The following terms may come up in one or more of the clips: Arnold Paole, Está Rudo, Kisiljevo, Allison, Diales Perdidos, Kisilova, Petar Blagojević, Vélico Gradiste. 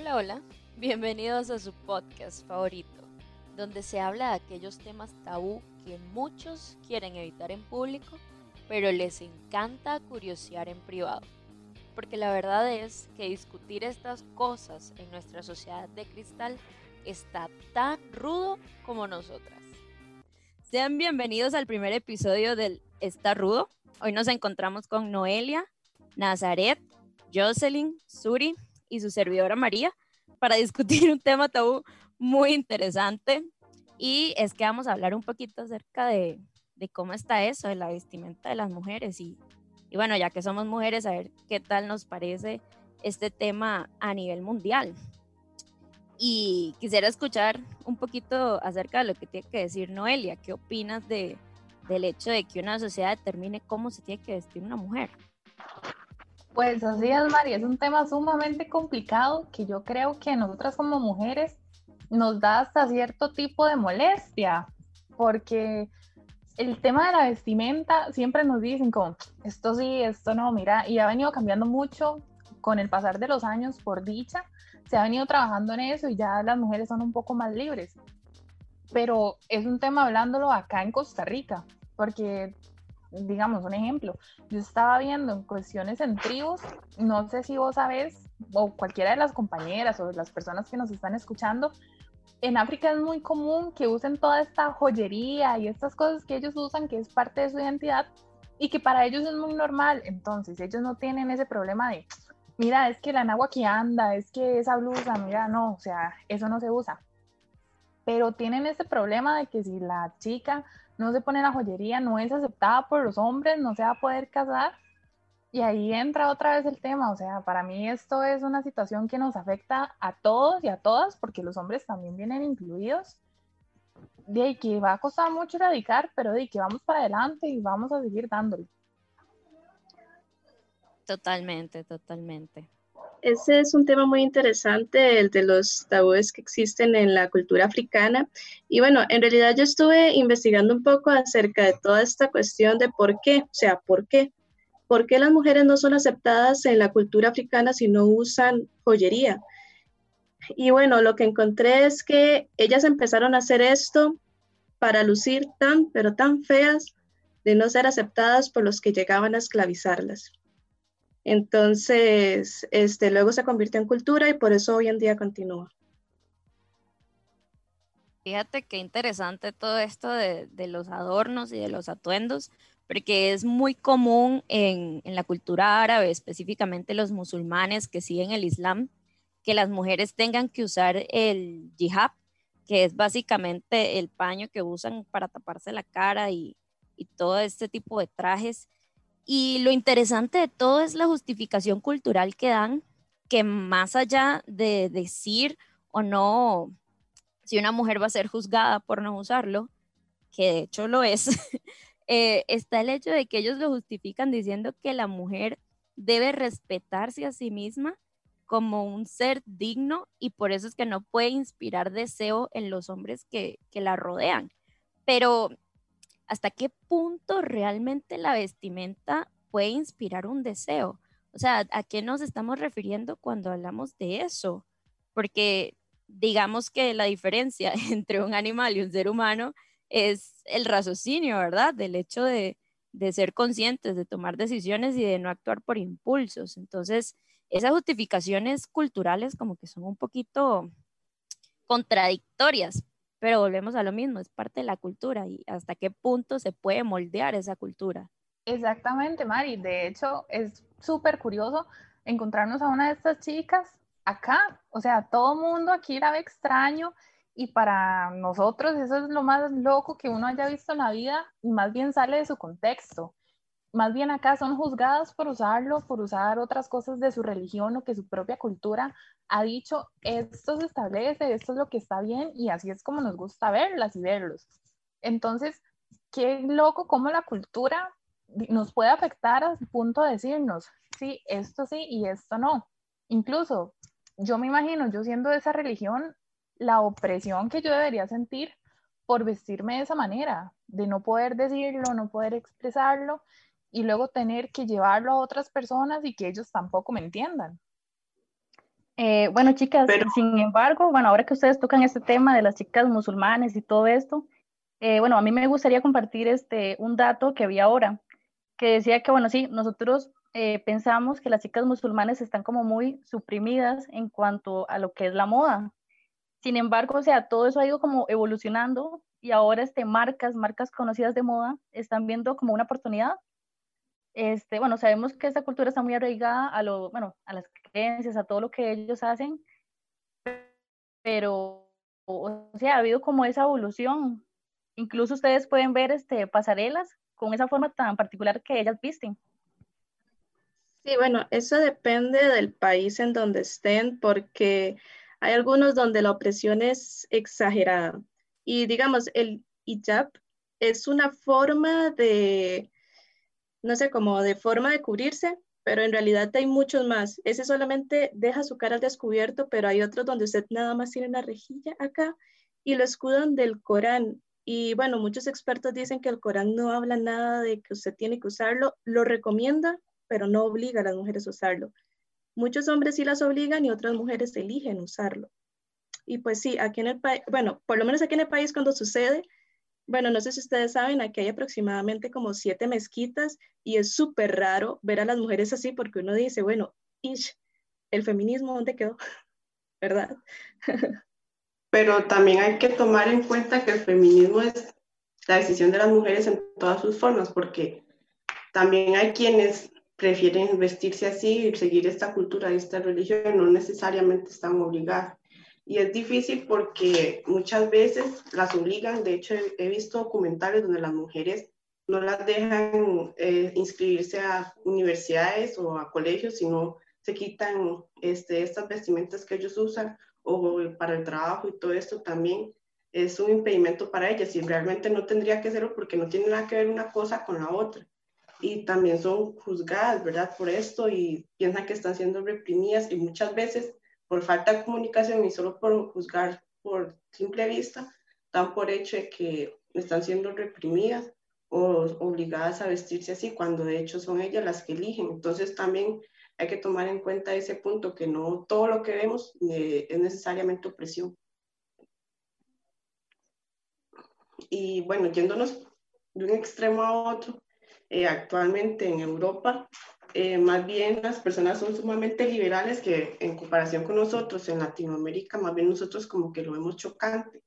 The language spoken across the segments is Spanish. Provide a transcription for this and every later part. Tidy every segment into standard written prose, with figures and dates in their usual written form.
Hola, hola, bienvenidos a su podcast favorito, donde se habla de aquellos temas tabú que muchos quieren evitar en público, pero les encanta curiosear en privado. Porque la verdad es que discutir estas cosas en nuestra sociedad de cristal está tan rudo como nosotras. Sean bienvenidos al primer episodio del Está Rudo. Hoy nos encontramos con Noelia, Nazaret, Jocelyn, Suri y su servidora María para discutir un tema tabú muy interesante, y es que vamos a hablar un poquito acerca de cómo está eso de la vestimenta de las mujeres y bueno, ya que somos mujeres, a ver qué tal nos parece este tema a nivel mundial. Y quisiera escuchar un poquito acerca de lo que tiene que decir Noelia. ¿Qué opinas del hecho de que una sociedad determine cómo se tiene que vestir una mujer? Pues así es, Mari, es un tema sumamente complicado que yo creo que a nosotras como mujeres nos da hasta cierto tipo de molestia, porque el tema de la vestimenta siempre nos dicen como, esto sí, esto no, mira, y ha venido cambiando mucho con el pasar de los años, por dicha, se ha venido trabajando en eso y ya las mujeres son un poco más libres, pero es un tema hablándolo acá en Costa Rica, porque... Digamos, un ejemplo, yo estaba viendo en cuestiones en tribus, no sé si vos sabés, o cualquiera de las compañeras o las personas que nos están escuchando, en África es muy común que usen toda esta joyería y estas cosas que ellos usan, que es parte de su identidad y que para ellos es muy normal. Entonces ellos no tienen ese problema de, mira, es que la nagua que anda, es que esa blusa, mira, no, o sea, eso no se usa. Pero tienen ese problema de que si la chica no se pone la joyería, no es aceptada por los hombres, no se va a poder casar, y ahí entra otra vez el tema. O sea, para mí esto es una situación que nos afecta a todos y a todas, porque los hombres también vienen incluidos, de ahí que va a costar mucho erradicar, pero de ahí que vamos para adelante y vamos a seguir dándole. Totalmente. Ese es un tema muy interesante, el de los tabúes que existen en la cultura africana. Y bueno, en realidad yo estuve investigando un poco acerca de toda esta cuestión de por qué las mujeres no son aceptadas en la cultura africana si no usan joyería. Y bueno, lo que encontré es que ellas empezaron a hacer esto para lucir tan, pero tan feas de no ser aceptadas por los que llegaban a esclavizarlas. Entonces, luego se convirtió en cultura y por eso hoy en día continúa. Fíjate qué interesante todo esto de los adornos y de los atuendos, porque es muy común en la cultura árabe, específicamente los musulmanes que siguen el Islam, que las mujeres tengan que usar el hijab, que es básicamente el paño que usan para taparse la cara y todo este tipo de trajes. Y lo interesante de todo es la justificación cultural que dan, que más allá de decir o no, si una mujer va a ser juzgada por no usarlo, que de hecho lo es, está el hecho de que ellos lo justifican diciendo que la mujer debe respetarse a sí misma como un ser digno, y por eso es que no puede inspirar deseo en los hombres que la rodean. Pero... ¿hasta qué punto realmente la vestimenta puede inspirar un deseo? O sea, ¿a qué nos estamos refiriendo cuando hablamos de eso? Porque digamos que la diferencia entre un animal y un ser humano es el raciocinio, ¿verdad? Del hecho de ser conscientes, de tomar decisiones y de no actuar por impulsos. Entonces, esas justificaciones culturales como que son un poquito contradictorias. Pero volvemos a lo mismo, es parte de la cultura y hasta qué punto se puede moldear esa cultura. Exactamente, Mari. De hecho, es súper curioso encontrarnos a una de estas chicas acá. O sea, todo mundo aquí la ve extraño y para nosotros eso es lo más loco que uno haya visto en la vida, y más bien sale de su contexto. Más bien acá son juzgadas por usarlo, por usar otras cosas de su religión o que su propia cultura ha dicho, esto se establece, esto es lo que está bien, y así es como nos gusta verlas y verlos. Entonces, qué loco cómo la cultura nos puede afectar al punto de decirnos, sí, esto sí y esto no. Incluso, yo me imagino, yo siendo de esa religión, la opresión que yo debería sentir por vestirme de esa manera, de no poder decirlo, no poder expresarlo, y luego tener que llevarlo a otras personas y que ellos tampoco me entiendan. Bueno, chicas, pero, sin embargo, bueno, ahora que ustedes tocan este tema de las chicas musulmanes y todo esto, bueno, a mí me gustaría compartir un dato que vi ahora, que decía que, bueno, sí, nosotros pensamos que las chicas musulmanes están como muy suprimidas en cuanto a lo que es la moda. Sin embargo, o sea, todo eso ha ido como evolucionando y ahora marcas conocidas de moda están viendo como una oportunidad. Bueno, sabemos que esta cultura está muy arraigada a las creencias, a todo lo que ellos hacen, pero, o sea, ha habido como esa evolución. Incluso ustedes pueden ver pasarelas con esa forma tan particular que ellas visten. Sí, bueno, eso depende del país en donde estén, porque hay algunos donde la opresión es exagerada. Y digamos, el hijab es una forma de... no sé, como de forma de cubrirse, pero en realidad hay muchos más. Ese solamente deja su cara al descubierto, pero hay otros donde usted nada más tiene una rejilla acá y lo escudan del Corán. Y bueno, muchos expertos dicen que el Corán no habla nada de que usted tiene que usarlo, lo recomienda, pero no obliga a las mujeres a usarlo. Muchos hombres sí las obligan y otras mujeres eligen usarlo. Y pues sí, aquí en el país, bueno, por lo menos aquí en el país cuando sucede, bueno, no sé si ustedes saben, aquí hay aproximadamente como 7 mezquitas y es súper raro ver a las mujeres así porque uno dice, bueno, ish, el feminismo, ¿dónde quedó? ¿Verdad? Pero también hay que tomar en cuenta que el feminismo es la decisión de las mujeres en todas sus formas, porque también hay quienes prefieren vestirse así y seguir esta cultura y esta religión, no necesariamente están obligadas. Y es difícil porque muchas veces las obligan, de hecho he visto documentales donde las mujeres no las dejan inscribirse a universidades o a colegios, sino se quitan estas vestimentas que ellos usan o para el trabajo y todo esto también es un impedimento para ellas y realmente no tendría que serlo porque no tiene nada que ver una cosa con la otra. Y también son juzgadas, ¿verdad? Por esto y piensan que están siendo reprimidas y muchas veces por falta de comunicación y solo por juzgar por simple vista, dan por hecho de que están siendo reprimidas o obligadas a vestirse así, cuando de hecho son ellas las que eligen. Entonces también hay que tomar en cuenta ese punto, que no todo lo que vemos es necesariamente opresión. Y bueno, yéndonos de un extremo a otro, actualmente en Europa, más bien las personas son sumamente liberales que en comparación con nosotros en Latinoamérica, más bien nosotros como que lo vemos chocante.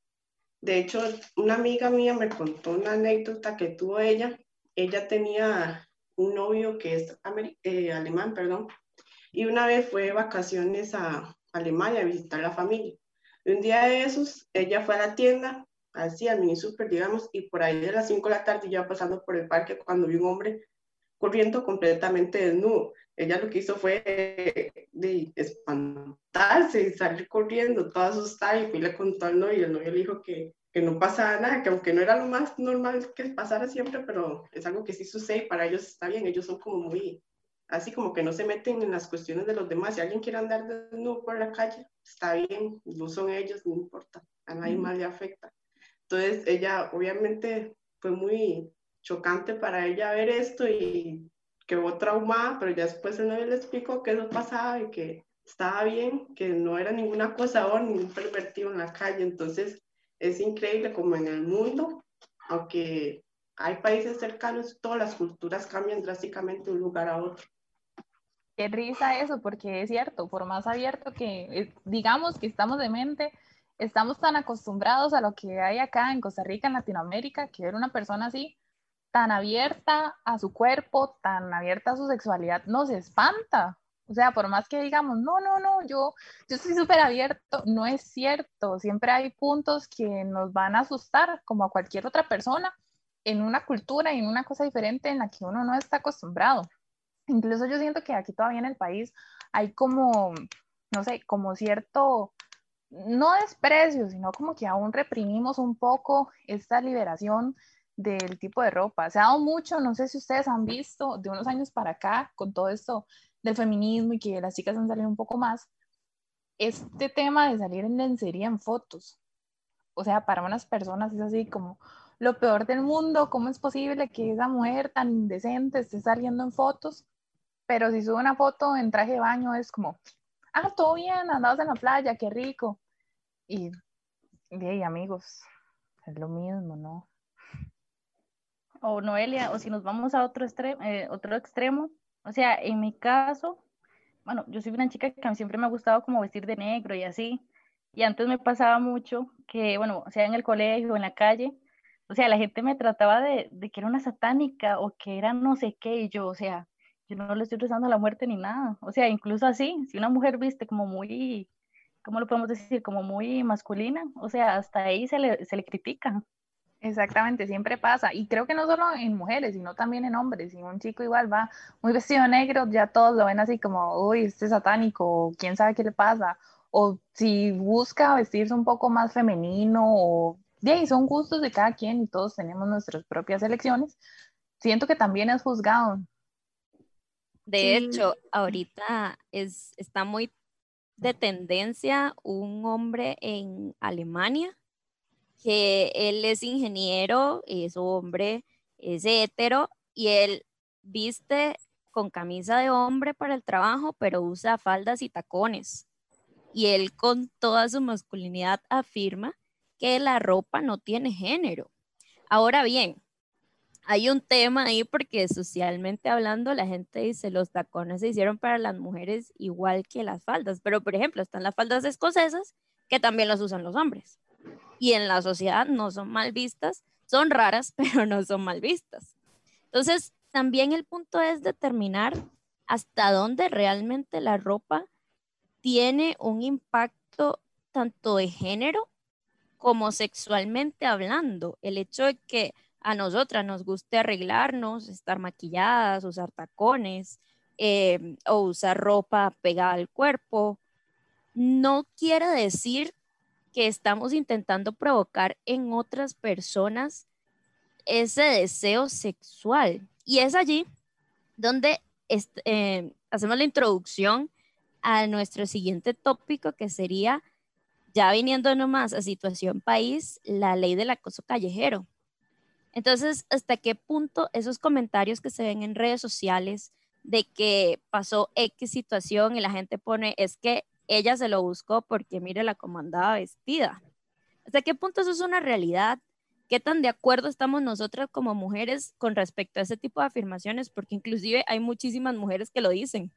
De hecho, una amiga mía me contó una anécdota que tuvo ella. Ella tenía un novio que es alemán, perdón, y una vez fue de vacaciones a Alemania a visitar a la familia. Y un día de esos, ella fue a la tienda, así al mini super, digamos, y por ahí de las 5 de la tarde ya pasando por el parque cuando vi un hombre corriendo completamente desnudo. Ella lo que hizo fue de espantarse y salir corriendo, toda asustada, y fui le contó al novio, y el novio le dijo que no pasaba nada, que aunque no era lo más normal que pasara siempre, pero es algo que sí sucede, para ellos está bien, ellos son como muy, así como que no se meten en las cuestiones de los demás, si alguien quiere andar desnudo por la calle, está bien, no son ellos, no importa, a nadie más le afecta. Entonces ella obviamente fue muy chocante para ella ver esto y quedó traumada, pero ya después el novio le explicó que eso pasaba y que estaba bien, que no era ningún acosador, ningún pervertido en la calle. Entonces es increíble como en el mundo, aunque hay países cercanos, todas las culturas cambian drásticamente de un lugar a otro. Qué risa eso, porque es cierto, por más abierto que digamos que estamos de mente, estamos tan acostumbrados a lo que hay acá en Costa Rica, en Latinoamérica, que ver una persona así tan abierta a su cuerpo, tan abierta a su sexualidad, nos espanta. O sea, por más que digamos, no, yo estoy súper abierto, no es cierto. Siempre hay puntos que nos van a asustar, como a cualquier otra persona, en una cultura y en una cosa diferente en la que uno no está acostumbrado. Incluso yo siento que aquí todavía en el país hay como, no sé, como cierto, no desprecio, sino como que aún reprimimos un poco esta liberación del tipo de ropa. Se ha dado mucho, no sé si ustedes han visto, de unos años para acá, con todo esto del feminismo y que las chicas han salido un poco más, este tema de salir en lencería en fotos. O sea, para unas personas es así como lo peor del mundo, ¿cómo es posible que esa mujer tan indecente esté saliendo en fotos? Pero si sube una foto en traje de baño es como, ah, todo bien, andamos en la playa, qué rico. Y amigos, es lo mismo, ¿no? O Noelia, o si nos vamos a otro extremo, o sea, en mi caso, bueno, yo soy una chica que a mí siempre me ha gustado como vestir de negro y así, y antes me pasaba mucho que, bueno, o sea, en el colegio, en la calle, o sea, la gente me trataba de que era una satánica o que era no sé qué, y yo, o sea, yo no le estoy rezando a la muerte ni nada, o sea, incluso así, si una mujer viste como muy, ¿cómo lo podemos decir? Como muy masculina, o sea, hasta ahí se le critica. Exactamente, siempre pasa, y creo que no solo en mujeres, sino también en hombres. Si un chico igual va muy vestido negro, ya todos lo ven así como, uy, este es satánico, o quién sabe qué le pasa, o si busca vestirse un poco más femenino, o yeah, son gustos de cada quien y todos tenemos nuestras propias elecciones. Siento que también es juzgado. De hecho, ahorita está muy de tendencia un hombre en Alemania, que él es ingeniero, es hombre, es hétero, y él viste con camisa de hombre para el trabajo, pero usa faldas y tacones. Y él con toda su masculinidad afirma que la ropa no tiene género. Ahora bien, hay un tema ahí porque socialmente hablando la gente dice los tacones se hicieron para las mujeres igual que las faldas, pero por ejemplo están las faldas escocesas que también las usan los hombres y en la sociedad no son mal vistas, son raras pero no son mal vistas. Entonces también el punto es determinar hasta dónde realmente la ropa tiene un impacto tanto de género como sexualmente hablando. El hecho de que a nosotras nos guste arreglarnos, estar maquilladas, usar tacones o usar ropa pegada al cuerpo, no quiere decir que estamos intentando provocar en otras personas ese deseo sexual. Y es allí donde hacemos la introducción a nuestro siguiente tópico, que sería, ya viniendo nomás a situación país, la ley del acoso callejero. Entonces, ¿hasta qué punto esos comentarios que se ven en redes sociales de que pasó X situación y la gente pone, es que ella se lo buscó porque mire la comandada vestida? ¿Hasta qué punto eso es una realidad? ¿Qué tan de acuerdo estamos nosotras como mujeres con respecto a ese tipo de afirmaciones? Porque inclusive hay muchísimas mujeres que lo dicen.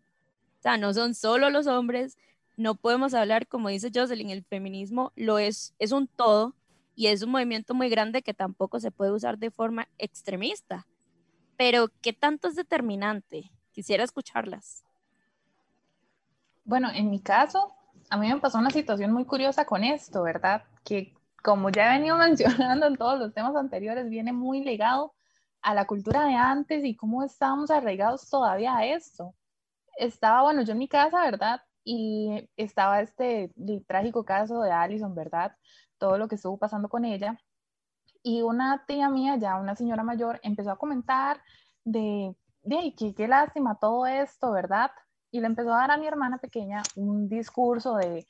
O sea, no son solo los hombres, no podemos hablar, como dice Jocelyn, el feminismo es un todo. Y es un movimiento muy grande que tampoco se puede usar de forma extremista. Pero, ¿qué tanto es determinante? Quisiera escucharlas. Bueno, en mi caso, a mí me pasó una situación muy curiosa con esto, ¿verdad? Que, como ya he venido mencionando en todos los temas anteriores, viene muy ligado a la cultura de antes y cómo estábamos arraigados todavía a esto. Estaba, bueno, yo en mi casa, ¿verdad? Y estaba el trágico caso de Allison, ¿verdad? Todo lo que estuvo pasando con ella, y una tía mía, ya una señora mayor, empezó a comentar de qué lástima todo esto, ¿verdad? Y le empezó a dar a mi hermana pequeña un discurso de,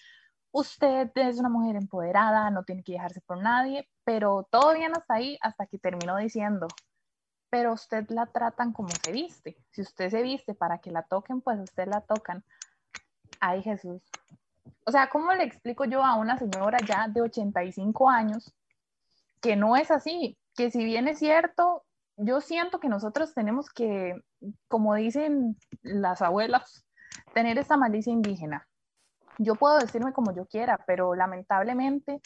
usted es una mujer empoderada, no tiene que dejarse por nadie, pero todo bien hasta ahí, hasta que terminó diciendo, pero usted la tratan como se viste, si usted se viste para que la toquen, pues usted la tocan. Ay, Jesús. O sea, ¿cómo le explico yo a una señora ya de 85 años que no es así? Que si bien es cierto, yo siento que nosotros tenemos que, como dicen las abuelas, tener esa malicia indígena. Yo puedo decirme como yo quiera, pero lamentablemente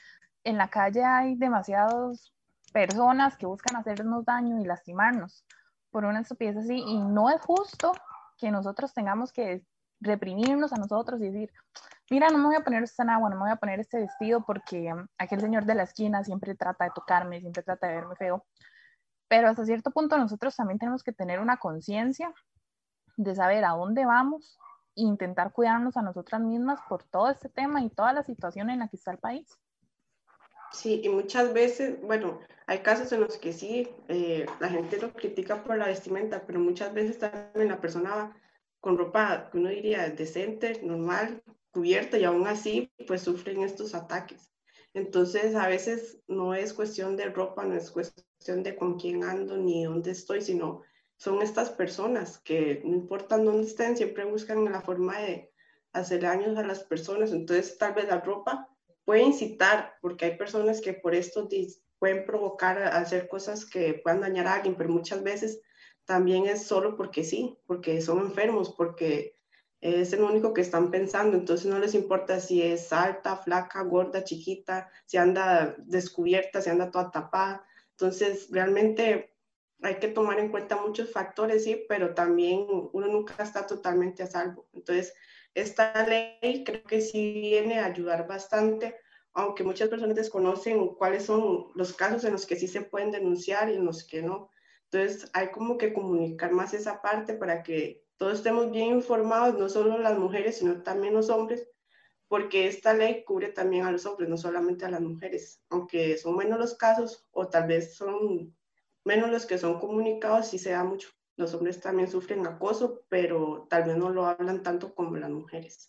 en la calle hay demasiadas personas que buscan hacernos daño y lastimarnos por una estupidez así, y no es justo que nosotros tengamos que reprimirnos a nosotros y decir, mira, no me voy a poner esta enagua, no me voy a poner este vestido porque aquel señor de la esquina siempre trata de tocarme, siempre trata de verme feo. Pero hasta cierto punto nosotros también tenemos que tener una conciencia de saber a dónde vamos e intentar cuidarnos a nosotras mismas por todo este tema y toda la situación en la que está el país. Sí, y muchas veces, bueno, hay casos en los que sí, la gente lo critica por la vestimenta, pero muchas veces también la persona va con ropa, uno diría, decente, normal, cubierta, y aún así pues sufren estos ataques. Entonces a veces no es cuestión de ropa, no es cuestión de con quién ando ni dónde estoy, sino son estas personas que no importa dónde estén, siempre buscan la forma de hacer daños a las personas. Entonces tal vez la ropa puede incitar, porque hay personas que por esto pueden provocar a hacer cosas que puedan dañar a alguien, pero muchas veces también es solo porque sí, porque son enfermos, porque es el único que están pensando. Entonces no les importa si es alta, flaca, gorda, chiquita, si anda descubierta, si anda toda tapada. Entonces realmente hay que tomar en cuenta muchos factores, sí, pero también uno nunca está totalmente a salvo. Entonces esta ley creo que sí viene a ayudar bastante, aunque muchas personas desconocen cuáles son los casos en los que sí se pueden denunciar y en los que no. Entonces hay como que comunicar más esa parte para que todos estemos bien informados, no solo las mujeres, sino también los hombres, porque esta ley cubre también a los hombres, no solamente a las mujeres, aunque son menos los casos o tal vez son menos los que son comunicados, sí se da mucho. Los hombres también sufren acoso, pero tal vez no lo hablan tanto como las mujeres.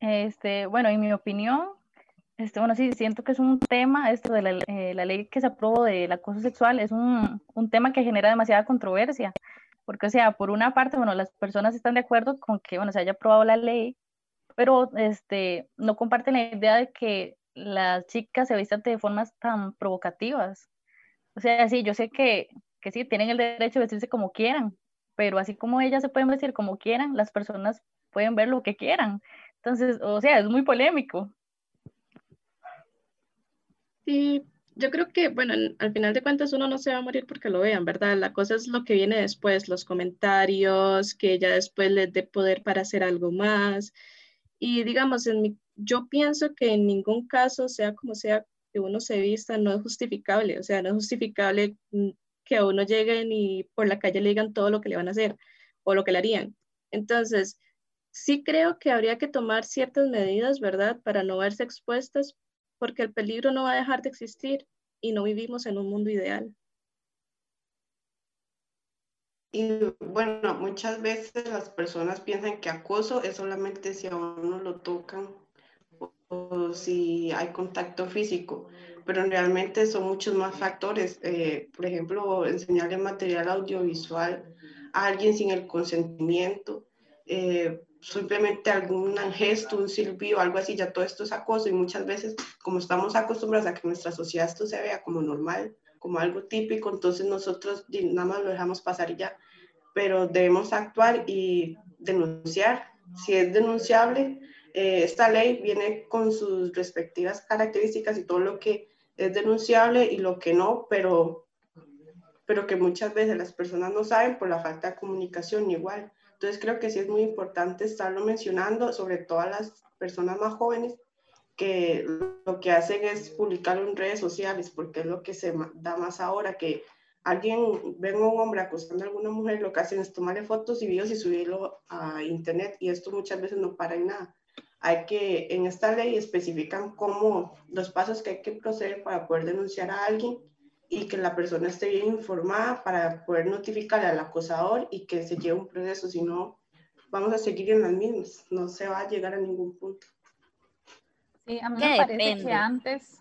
Bueno, en mi opinión, bueno, sí, siento que es un tema, esto de la ley que se aprobó del acoso sexual, es un tema que genera demasiada controversia, porque, o sea, por una parte, bueno, las personas están de acuerdo con que, bueno, se haya aprobado la ley, pero no comparten la idea de que las chicas se vistan de formas tan provocativas. O sea, sí, yo sé que sí, tienen el derecho de vestirse como quieran, pero así como ellas se pueden vestir como quieran, las personas pueden ver lo que quieran. Entonces, o sea, es muy polémico. Sí, yo creo que, bueno, al final de cuentas uno no se va a morir porque lo vean, ¿verdad? La cosa es lo que viene después, los comentarios, que ya después les dé poder para hacer algo más. Y digamos, yo pienso que en ningún caso, sea como sea que uno se vista, no es justificable. O sea, no es justificable que a uno lleguen y por la calle le digan todo lo que le van a hacer o lo que le harían. Entonces, sí creo que habría que tomar ciertas medidas, ¿verdad? Para no verse expuestas, porque el peligro no va a dejar de existir y no vivimos en un mundo ideal. Y bueno, muchas veces las personas piensan que acoso es solamente si a uno lo tocan o si hay contacto físico, pero realmente son muchos más factores. Por ejemplo, enseñarle material audiovisual a alguien sin el consentimiento, simplemente algún gesto, un silbido, algo así, ya todo esto es acoso. Y muchas veces, como estamos acostumbrados a que en nuestra sociedad esto se vea como normal, como algo típico, entonces nosotros nada más lo dejamos pasar y ya. Pero debemos actuar y denunciar, si es denunciable. Esta ley viene con sus respectivas características y todo lo que es denunciable y lo que no, pero que muchas veces las personas no saben por la falta de comunicación igual. Entonces creo que sí es muy importante estarlo mencionando, sobre todo a las personas más jóvenes, que lo que hacen es publicarlo en redes sociales, porque es lo que se da más ahora, que alguien, venga un hombre acosando a alguna mujer, lo que hacen es tomarle fotos y videos y subirlo a internet, y esto muchas veces no para en nada. Hay que, en esta ley especifican cómo los pasos que hay que proceder para poder denunciar a alguien, y que la persona esté bien informada para poder notificar al acosador y que se lleve un proceso. Si no, vamos a seguir en las mismas, no se va a llegar a ningún punto. Sí, a mí me parece que antes...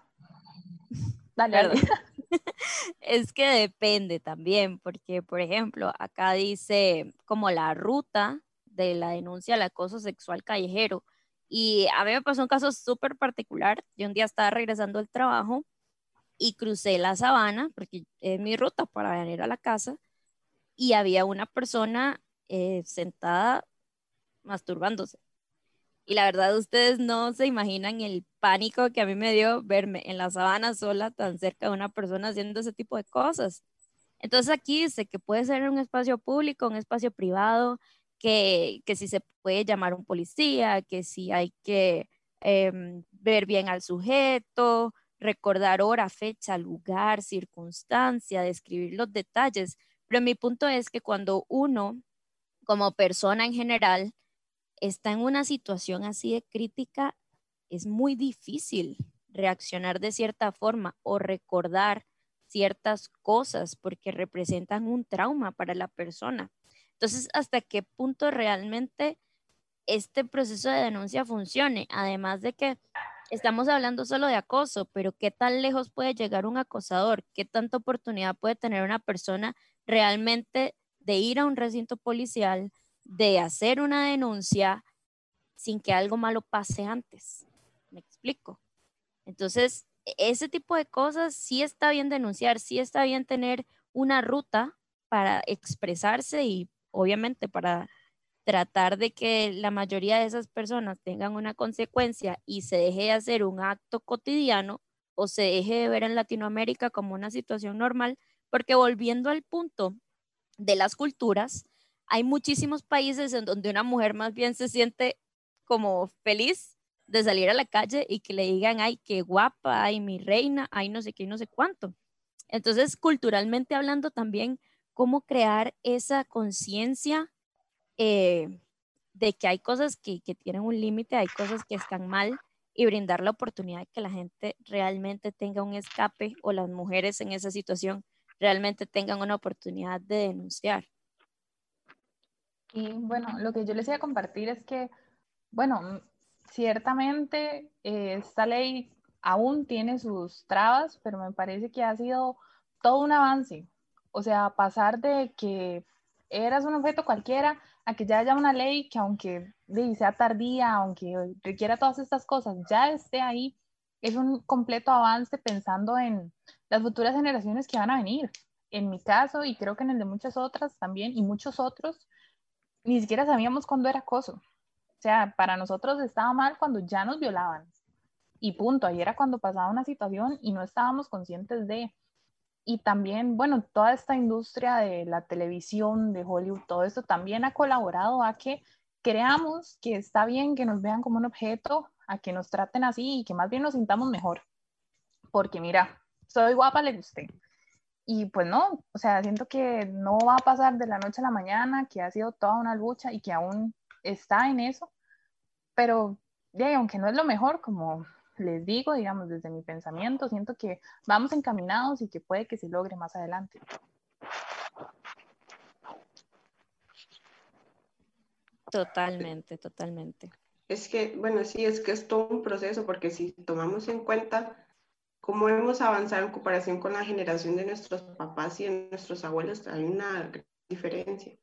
Dale. Es que depende también, porque por ejemplo, acá dice como la ruta de la denuncia al acoso sexual callejero, y a mí me pasó un caso súper particular. Yo un día estaba regresando al trabajo y crucé la sabana, porque es mi ruta para venir a la casa, y había una persona sentada masturbándose. Y la verdad, ustedes no se imaginan el pánico que a mí me dio verme en la sabana sola, tan cerca de una persona haciendo ese tipo de cosas. Entonces aquí dice que puede ser un espacio público, un espacio privado, que si se puede llamar un policía, que si hay que ver bien al sujeto, recordar hora, fecha, lugar, circunstancia, describir los detalles. Pero mi punto es que cuando uno, como persona en general, está en una situación así de crítica, es muy difícil reaccionar de cierta forma o recordar ciertas cosas, porque representan un trauma para la persona. Entonces, ¿hasta qué punto realmente este proceso de denuncia funcione? Además de que estamos hablando solo de acoso, pero ¿qué tan lejos puede llegar un acosador? ¿Qué tanta oportunidad puede tener una persona realmente de ir a un recinto policial, de hacer una denuncia sin que algo malo pase antes. ¿Me explico? Entonces, ese tipo de cosas sí está bien denunciar, sí está bien tener una ruta para expresarse y obviamente para tratar de que la mayoría de esas personas tengan una consecuencia y se deje de hacer un acto cotidiano o se deje de ver en Latinoamérica como una situación normal, porque volviendo al punto de las culturas, hay muchísimos países en donde una mujer más bien se siente como feliz de salir a la calle y que le digan, ay, qué guapa, ay, mi reina, ay, no sé qué, no sé cuánto. Entonces, culturalmente hablando también, cómo crear esa conciencia de que hay cosas que tienen un límite, hay cosas que están mal, y brindar la oportunidad de que la gente realmente tenga un escape, o las mujeres en esa situación realmente tengan una oportunidad de denunciar. Y bueno, lo que yo les iba a compartir es que, bueno, ciertamente esta ley aún tiene sus trabas, pero me parece que ha sido todo un avance. O sea, pasar de que eras un objeto cualquiera a que ya haya una ley que, aunque sea tardía, aunque requiera todas estas cosas, ya esté ahí, es un completo avance pensando en las futuras generaciones que van a venir. En mi caso, y creo que en el de muchas otras también, y muchos otros, ni siquiera sabíamos cuándo era acoso. O sea, para nosotros estaba mal cuando ya nos violaban. Y punto, ahí era cuando pasaba una situación y no estábamos conscientes de. Y también, bueno, toda esta industria de la televisión, de Hollywood, todo esto también ha colaborado a que creamos que está bien que nos vean como un objeto, a que nos traten así y que más bien nos sintamos mejor. Porque mira, soy guapa, le gusté. Y pues no, o sea, siento que no va a pasar de la noche a la mañana, que ha sido toda una lucha y que aún está en eso, pero aunque no es lo mejor, como les digo, digamos, desde mi pensamiento, siento que vamos encaminados y que puede que se logre más adelante. Totalmente, totalmente. Es que, bueno, sí, es que es todo un proceso, porque si tomamos en cuenta cómo hemos avanzado en comparación con la generación de nuestros papás y de nuestros abuelos, hay una gran diferencia.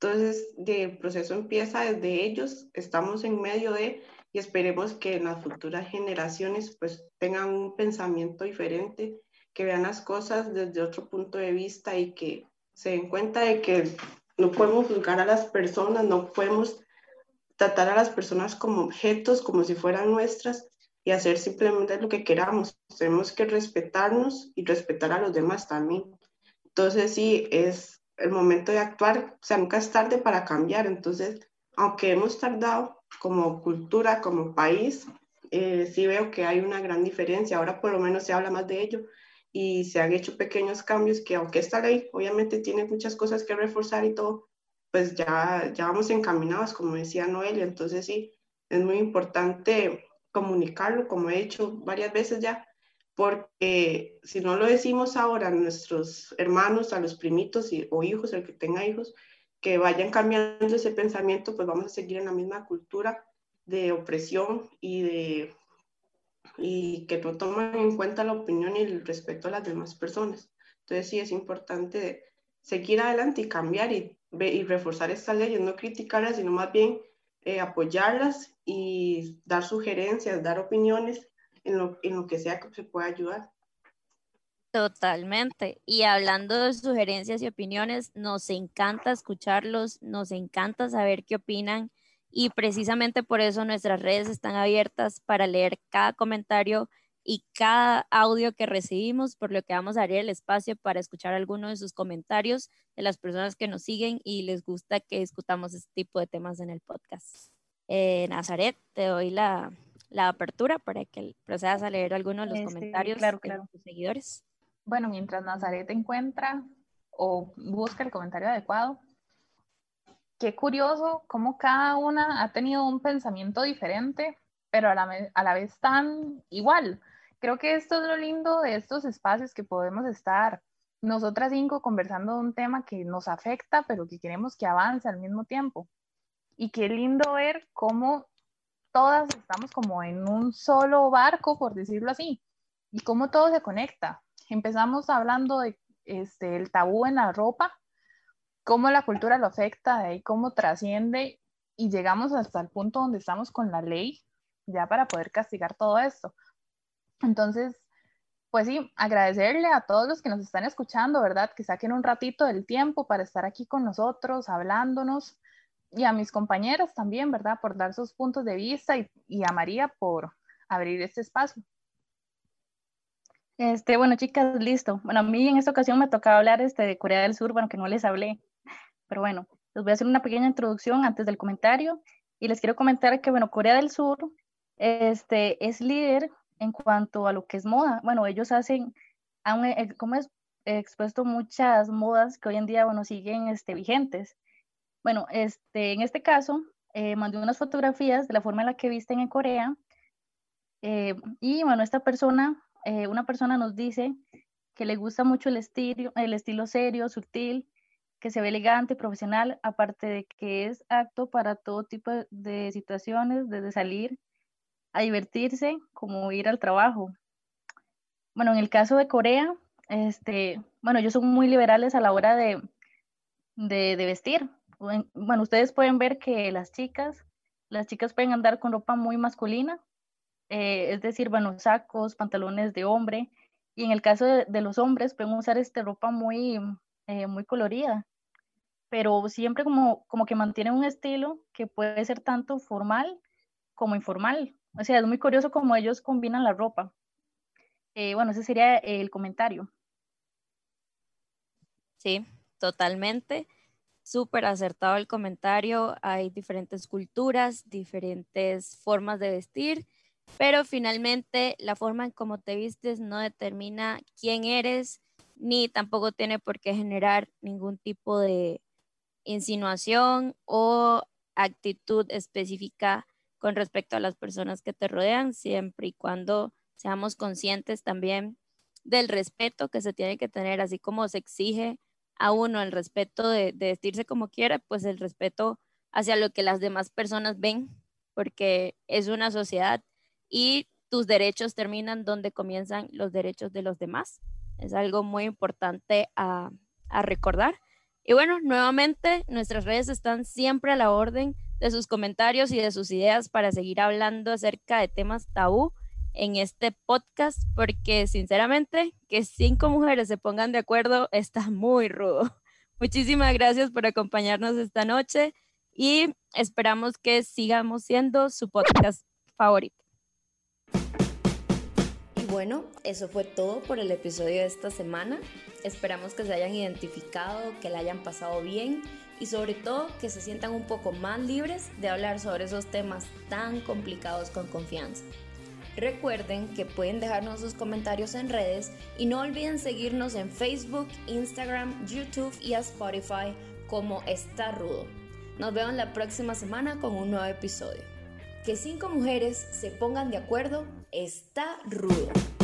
Entonces, el proceso empieza desde ellos, estamos en medio de, y esperemos que en las futuras generaciones pues tengan un pensamiento diferente, que vean las cosas desde otro punto de vista y que se den cuenta de que no podemos juzgar a las personas, no podemos tratar a las personas como objetos, como si fueran nuestras, y hacer simplemente lo que queramos. Tenemos que respetarnos y respetar a los demás también. Entonces, sí, es el momento de actuar, o sea, nunca es tarde para cambiar. Entonces, aunque hemos tardado como cultura, como país, sí veo que hay una gran diferencia. Ahora por lo menos se habla más de ello y se han hecho pequeños cambios que, aunque esta ley obviamente tiene muchas cosas que reforzar y todo, pues ya vamos encaminados, como decía Noelia. Entonces sí, es muy importante comunicarlo, como he hecho varias veces ya, porque si no lo decimos ahora a nuestros hermanos, a los primitos o hijos, el que tenga hijos, que vayan cambiando ese pensamiento, pues vamos a seguir en la misma cultura de opresión y que no toman en cuenta la opinión y el respeto a las demás personas. Entonces sí, es importante seguir adelante y cambiar y reforzar estas leyes, no criticarlas, sino más bien apoyarlas y dar sugerencias, dar opiniones, en lo que sea que se pueda ayudar. Totalmente. Y hablando de sugerencias y opiniones, nos encanta escucharlos, nos encanta saber qué opinan, y precisamente por eso nuestras redes están abiertas para leer cada comentario y cada audio que recibimos, por lo que vamos a abrir el espacio para escuchar alguno de sus comentarios de las personas que nos siguen y les gusta que discutamos este tipo de temas en el podcast. Nazaret, te doy la apertura para que procedas a leer algunos de los comentarios, claro, de tus seguidores. Bueno, mientras Nazaret encuentra o busca el comentario adecuado, qué curioso cómo cada una ha tenido un pensamiento diferente, pero a la vez tan igual. Creo que esto es lo lindo de estos espacios, que podemos estar nosotras cinco conversando de un tema que nos afecta, pero que queremos que avance al mismo tiempo. Y qué lindo ver cómo todas estamos como en un solo barco, por decirlo así, y cómo todo se conecta. Empezamos hablando de el tabú en la ropa, cómo la cultura lo afecta y cómo trasciende y llegamos hasta el punto donde estamos con la ley ya para poder castigar todo esto. Entonces, pues sí, agradecerle a todos los que nos están escuchando, ¿verdad? Que saquen un ratito del tiempo para estar aquí con nosotros, hablándonos, y a mis compañeras también, ¿verdad? Por dar sus puntos de vista y a María por abrir este espacio. Bueno, chicas, listo. Bueno, a mí en esta ocasión me tocaba hablar de Corea del Sur, bueno, que no les hablé, pero bueno, les voy a hacer una pequeña introducción antes del comentario y les quiero comentar que, bueno, Corea del Sur es líder en cuanto a lo que es moda. Bueno, ellos han expuesto muchas modas que hoy en día, bueno, siguen vigentes. Bueno, en este caso, mandé unas fotografías de la forma en la que visten en Corea. Y bueno, una persona nos dice que le gusta mucho el estilo serio, sutil, que se ve elegante, profesional, aparte de que es apto para todo tipo de situaciones, desde salir a divertirse, como ir al trabajo. Bueno, en el caso de Corea, bueno, ellos son muy liberales a la hora de vestir. Bueno, ustedes pueden ver que las chicas pueden andar con ropa muy masculina, es decir, bueno, sacos, pantalones de hombre, y en el caso de los hombres pueden usar ropa muy colorida, pero siempre como que mantienen un estilo que puede ser tanto formal como informal. O sea, es muy curioso cómo ellos combinan la ropa. Bueno, ese sería el comentario. Sí, totalmente. Súper acertado el comentario, hay diferentes culturas, diferentes formas de vestir, pero finalmente la forma en cómo te vistes no determina quién eres, ni tampoco tiene por qué generar ningún tipo de insinuación o actitud específica con respecto a las personas que te rodean, siempre y cuando seamos conscientes también del respeto que se tiene que tener, así como se exige a uno el respeto de vestirse como quiera, pues el respeto hacia lo que las demás personas ven, porque es una sociedad y tus derechos terminan donde comienzan los derechos de los demás. Es algo muy importante a recordar. Y bueno, nuevamente, nuestras redes están siempre a la orden de sus comentarios y de sus ideas para seguir hablando acerca de temas tabú en este podcast, porque sinceramente que 5 mujeres se pongan de acuerdo está muy rudo. Muchísimas gracias por acompañarnos esta noche y esperamos que sigamos siendo su podcast favorito. Y bueno, eso fue todo por el episodio de esta semana. Esperamos que se hayan identificado, que la hayan pasado bien y sobre todo que se sientan un poco más libres de hablar sobre esos temas tan complicados con confianza. Recuerden que pueden dejarnos sus comentarios en redes y no olviden seguirnos en Facebook, Instagram, YouTube y a Spotify como Está Rudo. Nos vemos la próxima semana con un nuevo episodio. Que 5 mujeres se pongan de acuerdo, está rudo.